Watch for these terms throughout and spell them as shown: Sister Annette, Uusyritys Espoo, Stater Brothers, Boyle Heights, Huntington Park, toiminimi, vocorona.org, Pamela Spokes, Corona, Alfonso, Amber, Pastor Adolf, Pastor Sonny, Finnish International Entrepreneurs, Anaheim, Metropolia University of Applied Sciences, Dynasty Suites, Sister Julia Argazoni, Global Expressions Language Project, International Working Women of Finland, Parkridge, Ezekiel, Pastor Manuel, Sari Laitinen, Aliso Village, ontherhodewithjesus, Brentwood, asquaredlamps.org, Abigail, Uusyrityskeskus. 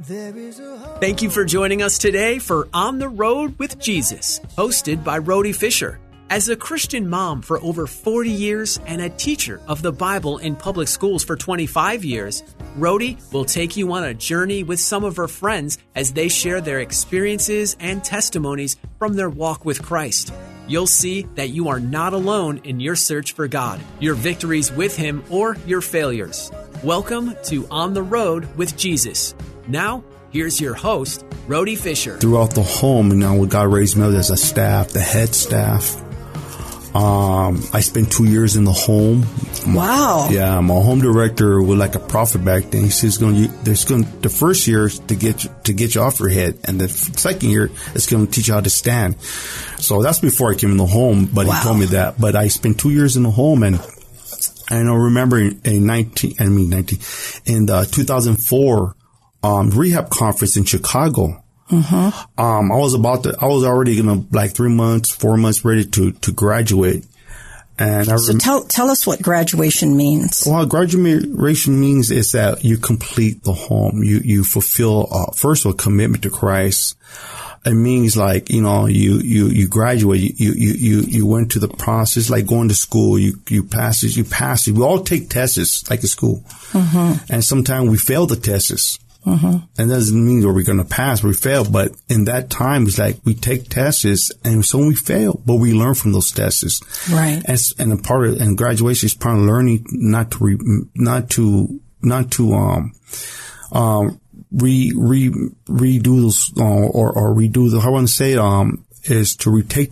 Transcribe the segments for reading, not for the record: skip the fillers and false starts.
Thank you for joining us today for On the Road with Jesus, hosted by Rhody Fisher. As a Christian mom for over 40 years and a teacher of the Bible in public schools for 25 years, Rhody will take you on a journey with some of her friends as they share their experiences and testimonies from their walk with Christ. You'll see that you are not alone in your search for God, your victories with Him, or your failures. Welcome to On the Road with Jesus. Now, here's your host, Rhody Fisher. Throughout the home, God raised me up as a staff, the head staff. I spent 2 years in the home. Wow. Yeah, my home director was like a prophet back then. He says, the first year is to get you off your head, and the second year is going to teach you how to stand. So that's before I came in the home, but wow. He told me that. But I spent 2 years in the home, and I remember in 2004. Rehab conference in Chicago. Mm-hmm. I was already 3 months, 4 months ready to graduate. And tell us what graduation means. Well, graduation means is that you complete the home. You fulfill, first of all, commitment to Christ. It means you graduate, you went to the process, like going to school, you pass it. We all take tests, like at school. Mm-hmm. And sometimes we fail the tests. Mm-hmm. And that doesn't mean that we're going to pass, we fail. But in that time, it's like we take tests and so we fail, but we learn from those tests. Right. And graduation is part of learning to retake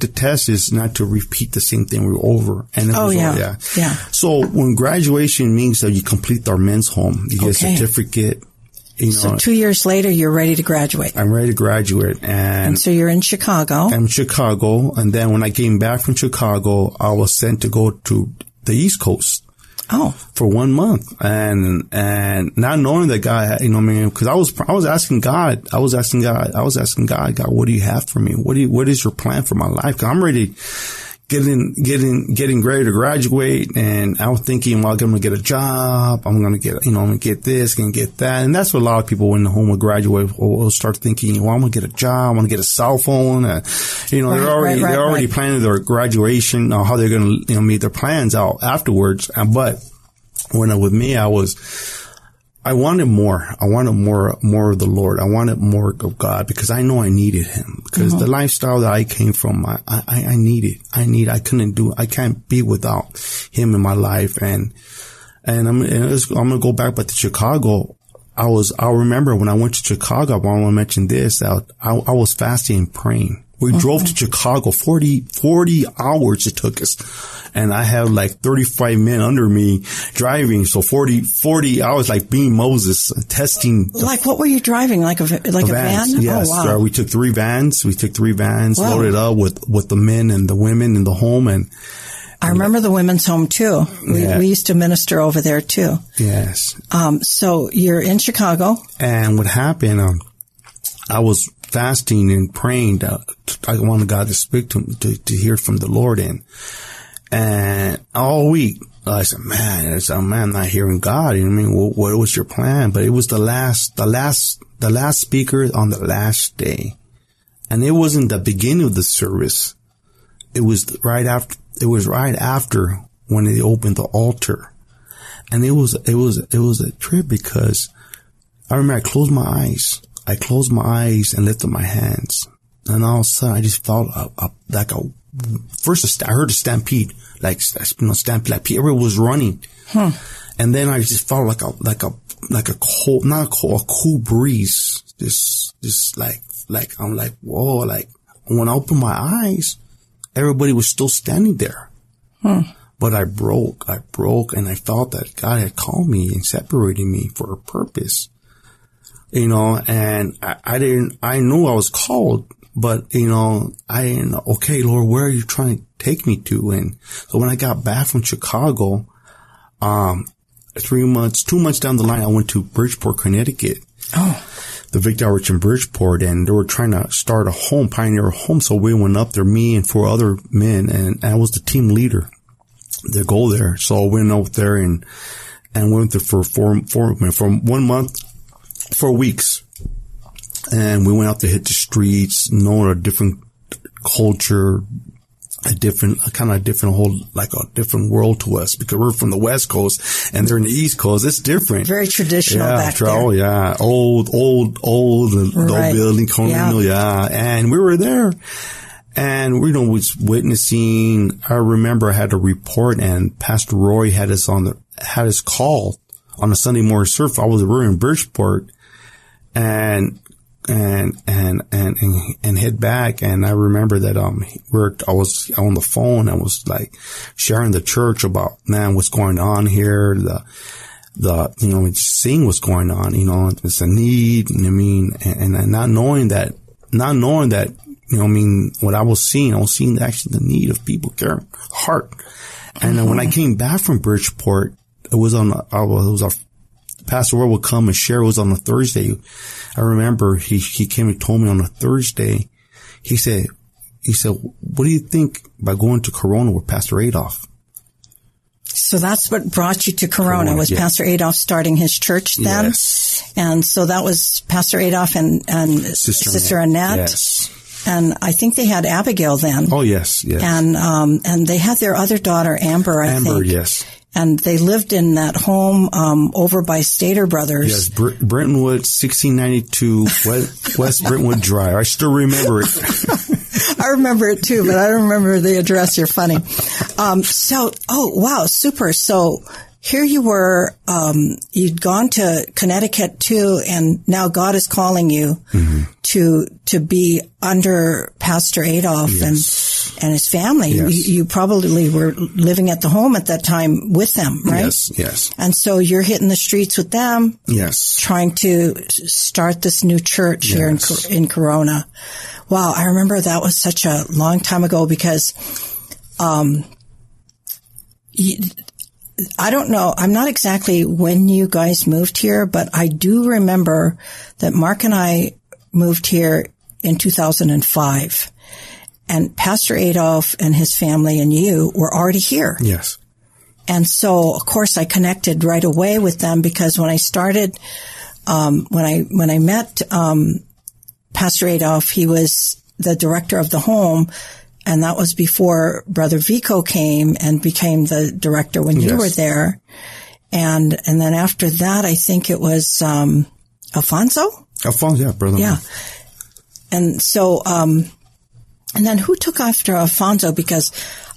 the test is not to repeat the same thing we're over. And yeah. So when graduation means that you complete our men's home, you get a certificate. So 2 years later, you're ready to graduate. I'm ready to graduate. And so you're in Chicago. I'm in Chicago. And then when I came back from Chicago, I was sent to go to the East Coast. Oh. For 1 month. And not knowing that God, because I was asking God, God, what do you have for me? What is your plan for my life? Because I'm ready. Getting ready to graduate, and I was thinking, well, I'm going to get a job. I'm going to get this, going to get that. And that's what a lot of people when the home will graduate will start thinking, well, I'm going to get a job. I'm going to get a cell phone. They're already planning their graduation, or how they're going to, meet their plans out afterwards. But when with me, I wanted more. I wanted more of the Lord. I wanted more of God because I know I needed Him. Because the lifestyle that I came from, I needed. I couldn't do. I can't be without Him in my life. And I'm gonna go back, but to Chicago. I remember when I went to Chicago. I want to mention this. I was fasting and praying. We drove to Chicago, 40 hours it took us. And I have 35 men under me driving. So 40 hours, like being Moses, testing. What were you driving? Like a van? Yes. Oh, wow. We took three vans. Wow. Loaded up with the men and the women in the home. And I remember the women's home too. We used to minister over there too. Yes. So you're in Chicago. And what happened, I was fasting and praying that I wanted God to speak to me, to hear from the Lord. And all week, I said, man, I'm not hearing God. What was your plan? But it was the last speaker on the last day. And it wasn't the beginning of the service. It was right after when they opened the altar. And it was a trip because I remember I closed my eyes and lifted my hands. And all of a sudden, I just felt I heard a stampede, everyone was running. Huh. And then I just felt a cool breeze. Just when I opened my eyes, everybody was still standing there. Huh. But I broke and I felt that God had called me and separated me for a purpose. you know, and I knew I was called, but, you know, I didn't, okay, Lord, where are you trying to take me to? And so when I got back from Chicago, 2 months down the line, I went to Bridgeport, Connecticut. Oh. The Victory Outreach in Bridgeport, and they were trying to start a home, pioneer a home. So we went up there, me and 4 other men, and I was the team leader. They go there. So I went up there and went there for four weeks. And we went out to hit the streets, knowing a different culture, a different world to us, because we're from the West Coast and they're in the East Coast. It's different. Very traditional back there. Yeah. Old, right. Low building, colonial. Yeah. And we were there. And we was witnessing. I remember I had a report, and Pastor Roy had us call on a Sunday morning service. We were in Bridgeport, and head back. And I remember that I was on the phone. I was like sharing the church about, man, what's going on here. The you know, seeing what's going on. You know, it's a need. I mean, and not knowing that. You know, I mean, what I was seeing actually the need of people caring, heart. And then when I came back from Bridgeport, Pastor Roy would come and share. It was on a Thursday. I remember he came and told me on a Thursday. He said, what do you think by going to Corona with Pastor Adolf? So that's what brought you to Corona was Pastor Adolf starting his church then. Yes. And so that was Pastor Adolf and Sister Annette. Yes. And I think they had Abigail then. Oh, yes, yes. And they had their other daughter, Amber, I think. Amber, yes. And they lived in that home over by Stater Brothers. Yes, Brentwood, 1692 West Brentwood Drive. I still remember it. I remember it, too, but I don't remember the address. You're funny. Super. So here you were. You'd gone to Connecticut, too, and now God is calling you. Mm-hmm. To be under Pastor Adolf. Yes. and his family. Yes. You probably were living at the home at that time with them, right? Yes, yes. And so you're hitting the streets with them. Yes. Trying to start this new church. Yes. Here in Corona. Wow, I remember that was such a long time ago because I don't know. I'm not exactly when you guys moved here, but I do remember that Mark and I moved here in 2005, and Pastor Adolf and his family and you were already here. Yes. And so, of course, I connected right away with them because when I started, when I met Pastor Adolf, he was the director of the home, and that was before Brother Vico came and became the director when you were there. And then after that, I think it was Alfonso, yeah, brother. Yeah. And so, and then who took after Alfonso? Because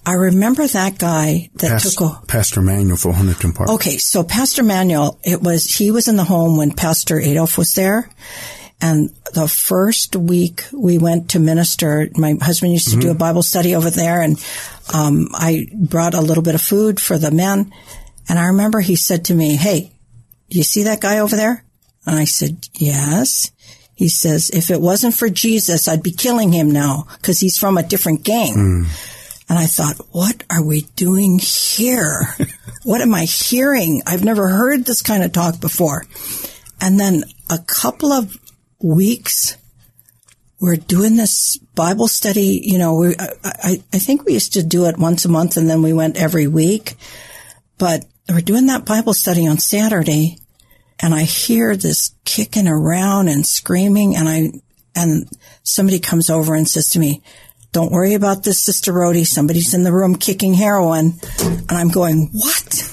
I remember that guy that Pastor Manuel for Huntington Park. Okay. So Pastor Manuel, he was in the home when Pastor Adolf was there. And the first week we went to minister, my husband used to do a Bible study over there. And, I brought a little bit of food for the men. And I remember he said to me, hey, you see that guy over there? And I said, yes. He says, if it wasn't for Jesus, I'd be killing him now because he's from a different gang. Mm. And I thought, what are we doing here? What am I hearing? I've never heard this kind of talk before. And then a couple of weeks, we're doing this Bible study. You know, I think we used to do it once a month and then we went every week. But we're doing that Bible study on Saturday. And I hear this kicking around and screaming, and somebody comes over and says to me, don't worry about this, Sister Rhody. Somebody's in the room kicking heroin. And I'm going, what?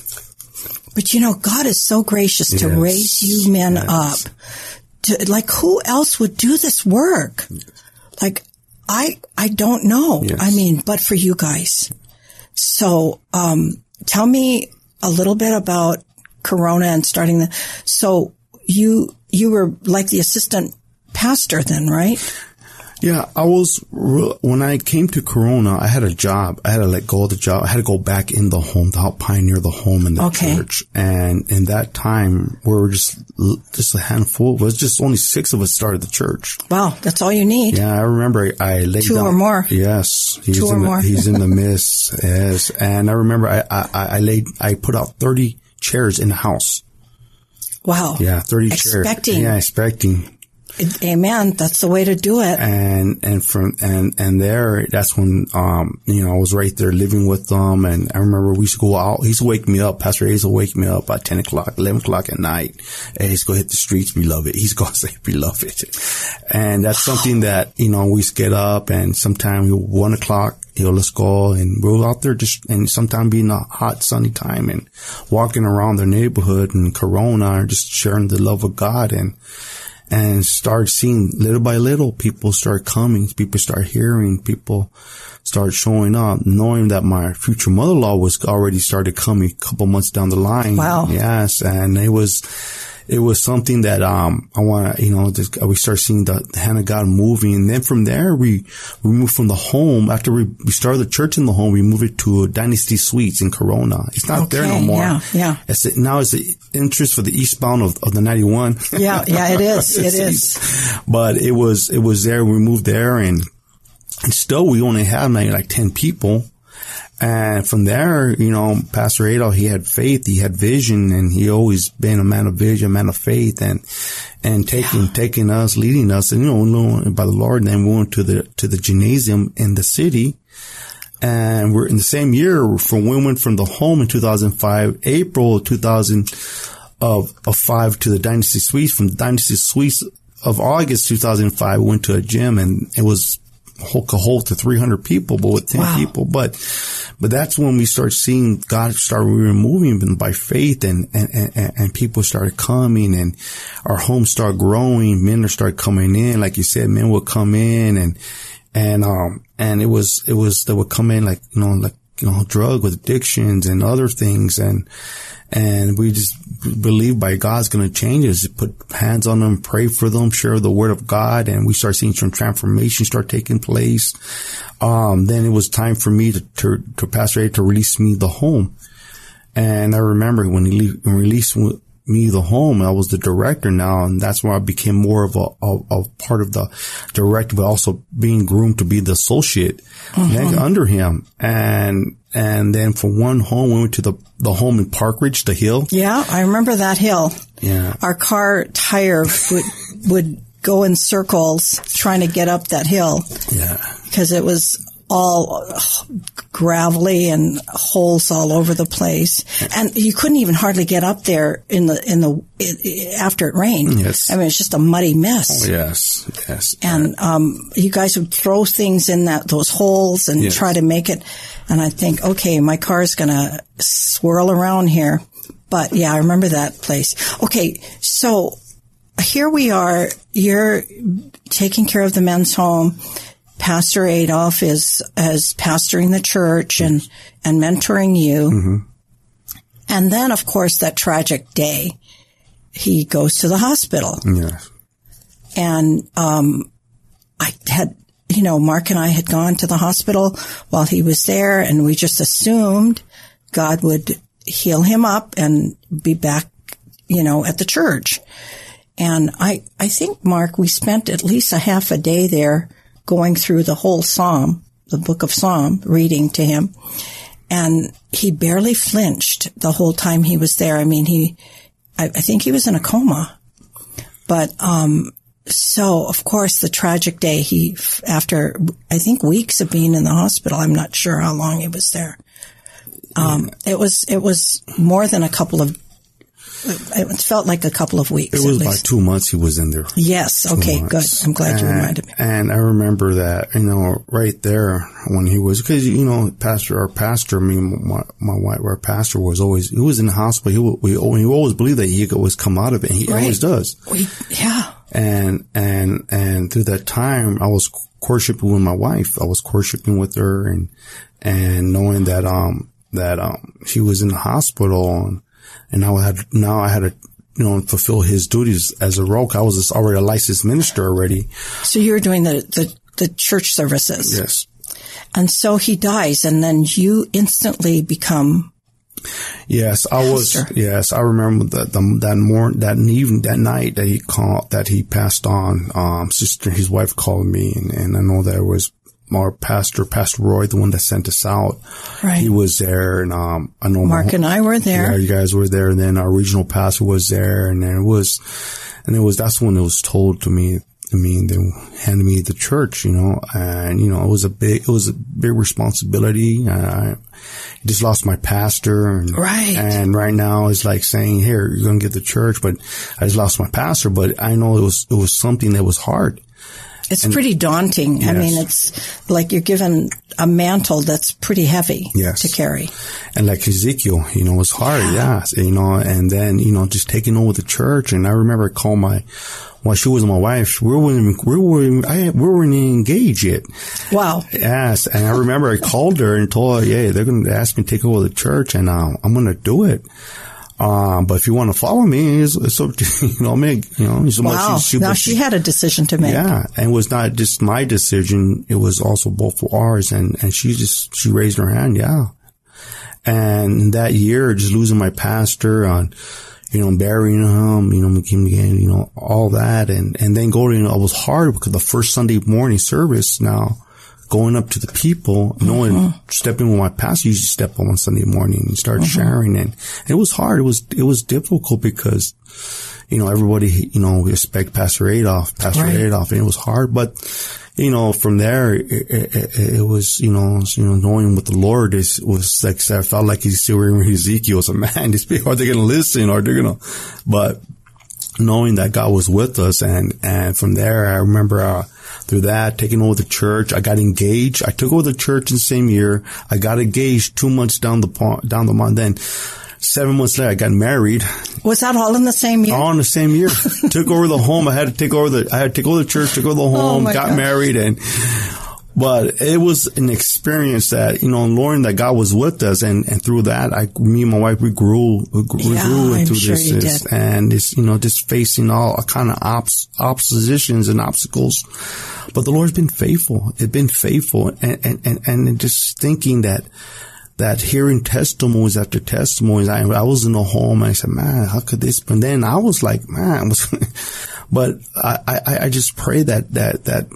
But you know, God is so gracious to raise you men up. Like, who else would do this work? Like, I don't know. Yes. I mean, but for you guys. So, tell me a little bit about Corona and starting the, so you were like the assistant pastor then, right? Yeah, I was, when I came to Corona, I had a job. I had to let go of the job. I had to go back in the home to help pioneer the home and the church. And in that time, we were just a handful. It was just only 6 of us started the church. Wow, that's all you need. Yeah, I remember I laid down. 2 or more. Yes. He's in the midst. Yes. And I remember I put out 30 chairs in the house. Wow. Yeah, 30 chairs. Expecting. Amen. That's the way to do it. And there, that's when, I was right there living with them. And I remember we used to go out. He used to wake me up. Pastor A's would wake me up by 10 o'clock, 11 o'clock at night. And he's going to hit the streets, beloved. He's going to say, beloved. And that's something that, we used to get up and sometime 1 o'clock. Let's go, and we're out there just, and sometime being a hot sunny time and walking around their neighborhood and Corona and just sharing the love of God and start seeing little by little people start coming, people start hearing, people start showing up, knowing that my future mother-in-law was already started coming a couple months down the line. Wow. Yes. And it was something that, I want to, we start seeing the hand of God moving. And then from there, we moved from the home. After we started the church in the home, we moved it to Dynasty Suites in Corona. It's not there no more. Yeah, yeah. Now it's the entrance for the eastbound of the 91. Yeah, yeah, it is. It is. But it was there. We moved there and still we only had like 10 people. And from there, Pastor Adolf, he had faith, he had vision, and he always been a man of vision, a man of faith, and taking us, leading us, and by the Lord. And then we went to the gymnasium in the city, and we're in the same year from when we went from the home in 2005, April 2005 to the Dynasty Suites. From the Dynasty Suites of August 2005, we went to a gym, and it was whole to 300 people, but with 10 people. But that's when we start seeing God start moving by faith and people started coming and our homes start growing. Men are start coming in. Like you said, men would come in and it was, they would come in drug with addictions and other things. And we just believe by God's going to change us. Put hands on them, pray for them, share the word of God. And we start seeing some transformation start taking place. Then it was time for me to Pastor A to release me the home. And I remember when he released me the home, I was the director now. And that's where I became more of a part of the director, but also being groomed to be the associate under him. And then from one home, we went to the home in Parkridge, the hill. Yeah, I remember that hill. Yeah. Our car tire would go in circles trying to get up that hill. Yeah. Because it was all gravelly and holes all over the place. And you couldn't even hardly get up there after it rained. Yes. I mean, it's just a muddy mess. Oh, yes. Yes. And, you guys would throw things in those holes and try to make it. And I think, okay, my car's gonna swirl around here. But yeah, I remember that place. Okay. So here we are. You're taking care of the men's home. Pastor Adolf is pastoring the church and mentoring you. Mm-hmm. And then, of course, that tragic day, he goes to the hospital. Yes. And, I had, Mark and I had gone to the hospital while he was there, and we just assumed God would heal him up and be back, at the church. And I think, Mark, we spent at least a half a day there going through the whole Psalm, the book of Psalm, reading to him. And he barely flinched the whole time he was there. I mean, I think he was in a coma. But, so of course the tragic day, he, after I think weeks of being in the hospital, I'm not sure how long he was there. It was more than a couple of, it felt like a couple of weeks. It was about 2 months he was in there. Yes. Okay, good. I'm glad you reminded me. And I remember that, right there when he was, because, our pastor was always, he was in the hospital. He always believed that he could always come out of it. And he always does. Yeah. And through that time, I was worshiping with my wife. I was worshiping with her and knowing that, she was in the hospital and now I had to, fulfill his duties as a rock. I was already a licensed minister already. So you were doing the the church services. Yes. And so he dies, and then you instantly become. Yes, I was. Yes, I remember that night that he called, that he passed on. Sister, his wife called me, and I know that it was our pastor, Pastor Roy, the one that sent us out. Right, he was there, and I know Mark and I were there. Yeah, you guys were there, and then our regional pastor was there, and then it was. That's when it was told to me. I mean, they handed me the church, and, it was a big responsibility. I just lost my pastor. And, right. And right now it's like saying, here, you're going to get the church, but I just lost my pastor. But I know it was something that was hard. It's pretty daunting. Yes. I mean, it's like you're given a mantle that's pretty heavy to carry. And like Ezekiel, it's hard. Yeah. And then, just taking over the church. And I remember I called she was my wife. We weren't engaged yet. Wow. Yes. And I remember I called her and told her, yeah, they're going to ask me to take over the church, and I'm going to do it. But if you want to follow me, it's up to so wow. Much. Now she had a decision to make. Yeah. And it was not just my decision. It was also both for ours. And she raised her hand. Yeah. And that year, just losing my pastor on, burying him, all that. And then going, it was hard because the first Sunday morning service now, going up to the people, knowing, stepping with my pastor, you usually step on Sunday morning and start sharing. And it was hard. It was difficult because, everybody, we respect Pastor Adolf, and it was hard. But, from there, it was, knowing what the Lord is, was like, I felt like he's still remembering Ezekiel. So, man, these people, are they going to listen or they're going to, but knowing that God was with us. And from there, I remember, through that, taking over the church, I got engaged. I took over the church in the same year. I got engaged 2 months down the month. Then 7 months later, I got married. Was that all in the same year? All in the same year. Took over the home. I had to take over the church. Took over the home. Got married, but it was an experience that learning that God was with us, and through that, me and my wife, we grew into this, and it's just facing all kind of oppositions and obstacles. But the Lord's been faithful. It's been faithful, and just thinking that hearing testimonies after testimonies, I was in a home, and I said, man, how could this? And then I was like, man, but I just pray that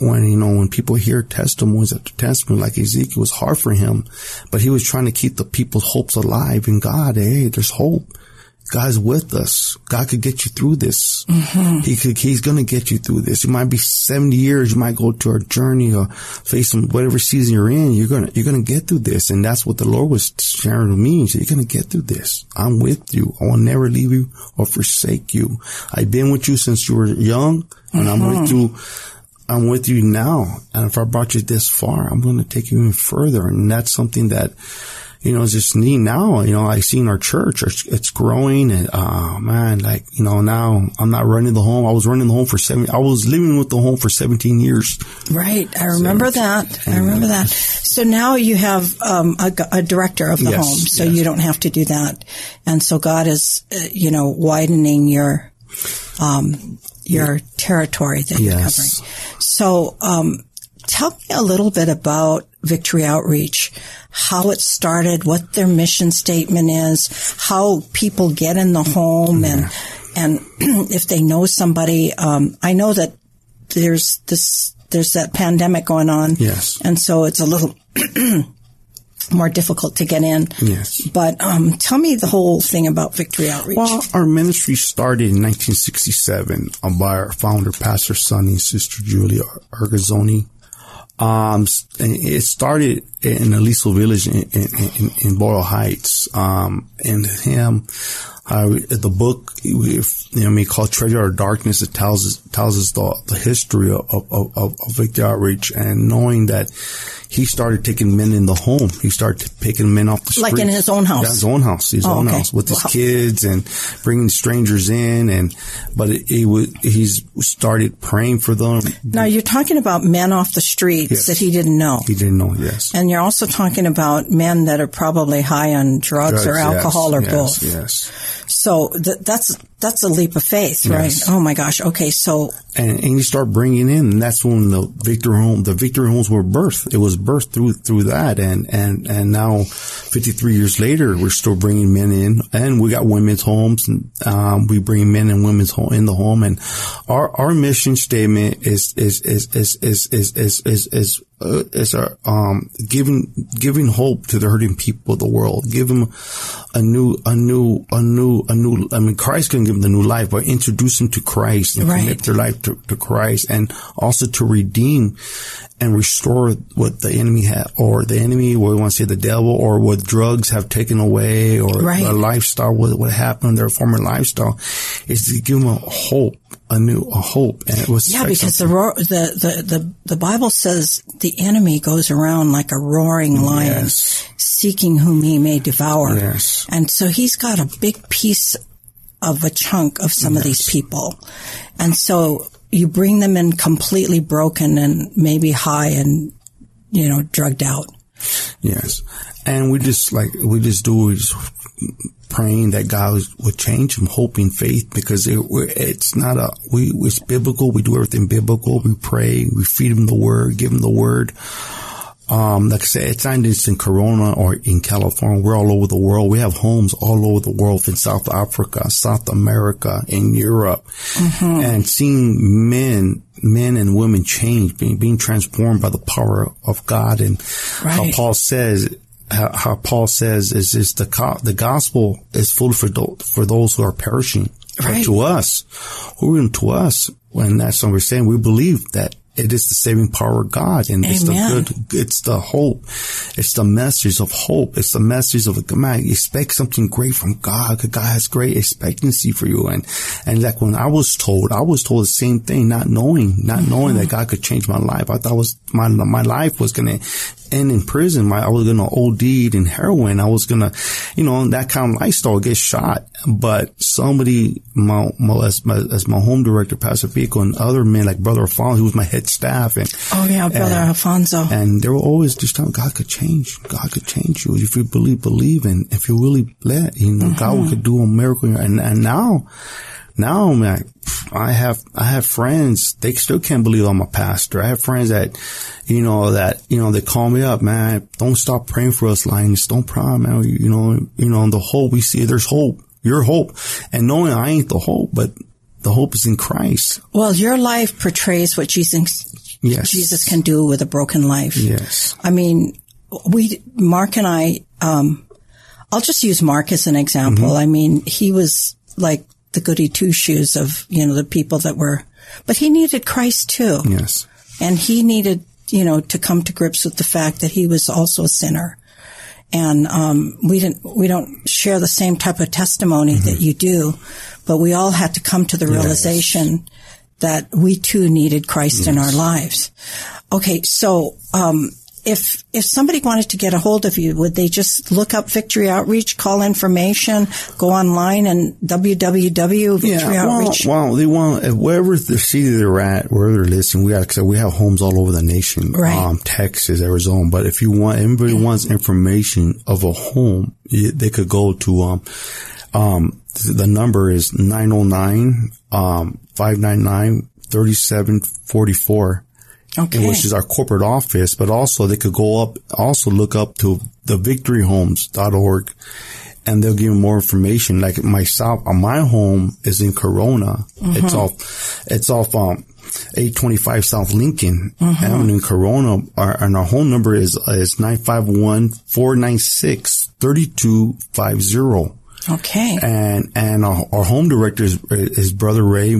when people hear testimonies after testimony, like Ezekiel, was hard for him, but he was trying to keep the people's hopes alive in God. Hey, there's hope. God's with us. God could get you through this. Mm-hmm. He's going to get you through this. It might be 70 years. You might go to a journey or face whatever season you're in. You're going to get through this. And that's what the Lord was sharing with me. He said, you're going to get through this. I'm with you. I will never leave you or forsake you. I've been with you since you were young, and I'm with you now. And if I brought you this far, I'm going to take you even further. And that's something that, just neat now, I see in our church, it's growing, and, now I'm not running the home. I was running the home I was living with the home for 17 years. Right. I remember that. So now you have, a director of the home, so you don't have to do that. And so God is, widening your territory that you're covering. So, tell me a little bit about Victory Outreach, how it started, what their mission statement is, how people get in the home, and if they know somebody. I know that there's that pandemic going on. Yes. And so it's a little more difficult to get in. Yes. But tell me the whole thing about Victory Outreach. Well, our ministry started in 1967 by our founder, Pastor Sonny, and Sister Julia Argazoni. It started in Aliso Village in Boyle Heights. And him, the book, called Treasure of Darkness, it tells us the history of Victory Outreach, and knowing that he started taking men in the home. He started picking men off the street. Like in his own house? Yeah, his own house with his kids, and bringing strangers in. He's started praying for them. Now you're talking about men off the streets that he didn't know. He didn't know, yes. And you're also talking about men that are probably high on drugs or alcohol, or both. Yes. So that's a leap of faith, right? Yes. Oh my gosh. Okay. So and you start bringing in, and that's when the Victory Homes were birthed. It was birthed through that, and now 53 years later, we're still bringing men in, and we got women's homes. And, we bring men and women's home in the home, and our mission statement is giving hope to the hurting people of the world. Give them a new. I mean, Christ can give them the new life, but introduce them to Christ and commit their life to Christ, and also to redeem and restore what the enemy had, or the enemy, or we want to say the devil, or what drugs have taken away, or a lifestyle, what happened, their former lifestyle, is to give them a hope. And it was because the Bible says the enemy goes around like a roaring lion, seeking whom he may devour. Yes. And so he's got a big piece of a chunk of some of these people. And so you bring them in completely broken and maybe high and, drugged out. Yes. And we just praying that God would change them, hope and faith, because it's biblical. We do everything biblical. We pray, we feed them the word, give them the word. Like I said, it's not just in Corona or in California. We're all over the world. We have homes all over the world, in South Africa, South America, in Europe, and seeing men and women change, being transformed by the power of God. And how Paul says is the gospel is full for those who are perishing. But to us, when that's what we're saying, we believe that it is the saving power of God, and it's the good, it's the hope, it's the message of hope, it's the message of command. Expect something great from God, because God has great expectancy for you. And like when I was told the same thing, not knowing that God could change my life. I thought my life was going to end in prison. I was going to OD in heroin. I was going to, that kind of lifestyle, get shot. But somebody, as my home director, Pastor Vico, and other men like Brother Alfonso, who was my head staff, and Brother Alfonso, and they were always just telling God could change you if you believe, and if you really let, God could do a miracle. And now I'm like, I have friends, they still can't believe I'm a pastor. I have friends that they call me up, man, don't stop praying for us, Lions. Don't pray, man. The hope we see, there's hope, your hope. And knowing I ain't the hope, but the hope is in Christ. Well, your life portrays what Jesus can do with a broken life. Yes. I mean, Mark and I, I'll just use Mark as an example. I mean, he was like the goody two shoes of, the people that were, but he needed Christ too. Yes. And he needed, to come to grips with the fact that he was also a sinner. And, we don't share the same type of testimony that you do, but we all had to come to the realization that we too needed Christ in our lives. Okay. So, if somebody wanted to get a hold of you, would they just look up Victory Outreach, call information, go online, and www.victoryoutreach? Well, they want, wherever the city they're at, wherever they're listening, we have homes all over the nation, Texas, Arizona. But if you want, anybody wants information of a home, they could go to the number is 909 599 3744. Okay. Which is our corporate office, but also they could look up to the victoryhomes.org, and they'll give you more information. Like myself, my home is in Corona. It's off 825 South Lincoln Avenue in Corona. Our home number is 951-496-3250. Okay. And our home director is Brother Ray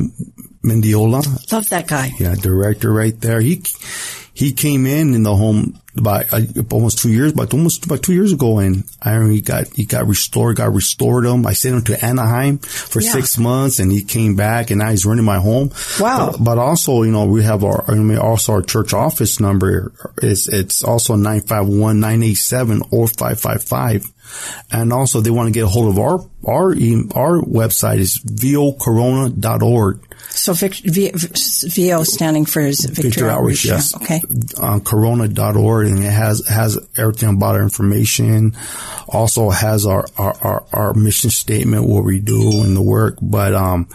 Mendiola. Love that guy. Yeah, director right there. He came in the home about 2 years ago, and God restored him. I sent him to Anaheim for 6 months, and he came back, and now he's running my home. Wow! But also, we have our church office number is, it's also 951-987-0555, and also they want to get a hold of our website is vocorona.org. So VO standing for is Victory Outreach. Yes. Okay. Corona.org, and it has everything about our information. Also has our mission statement, what we do and the work. But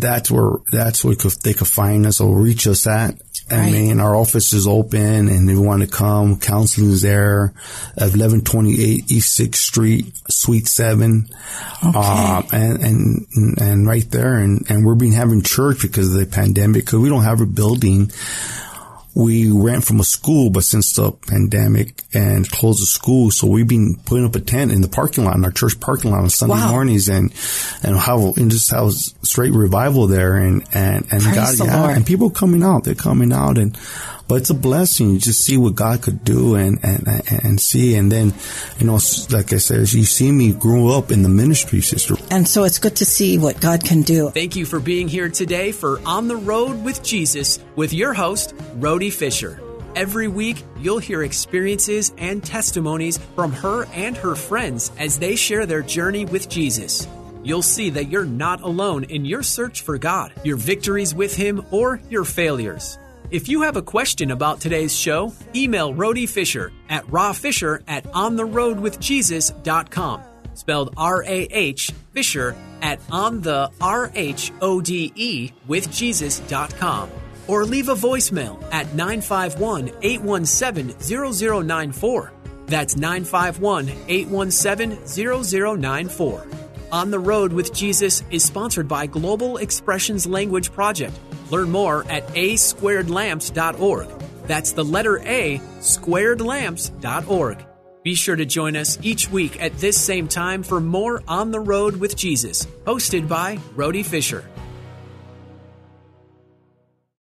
that's where they could find us or reach us at. I mean, our office is open, and if you want to come, counseling is there at 1128 East 6th Street, Suite 7. Okay. And right there. And we've been having church because of the pandemic, because we don't have a building. We rent from a school, but since the pandemic and closed the school, so we've been putting up a tent in the parking lot, in our church parking lot on Sunday mornings, and just have straight revival there, and God, yeah, and people coming out, but it's a blessing. You just see what God could do and see, and then, you know, like I said, you see me grow up in the ministry, sister. And so it's good to see what God can do. Thank you for being here today for On the Road with Jesus with your host, Rhody Fisher. Every week, you'll hear experiences and testimonies from her and her friends as they share their journey with Jesus. You'll see that you're not alone in your search for God, your victories with Him, or your failures. If you have a question about today's show, email Rhody Fisher at rahfisher@ontheroadwithjesus.com, spelled R-A-H, Fisher, at on the R-H-O-D-E with Jesus.com. Or leave a voicemail at 951-817-0094. That's 951-817-0094. On the Road with Jesus is sponsored by Global Expressions Language Project. Learn more at asquaredlamps.org. That's the letter A, squaredlamps.org. Be sure to join us each week at this same time for more On the Road with Jesus, hosted by Rhody Fisher.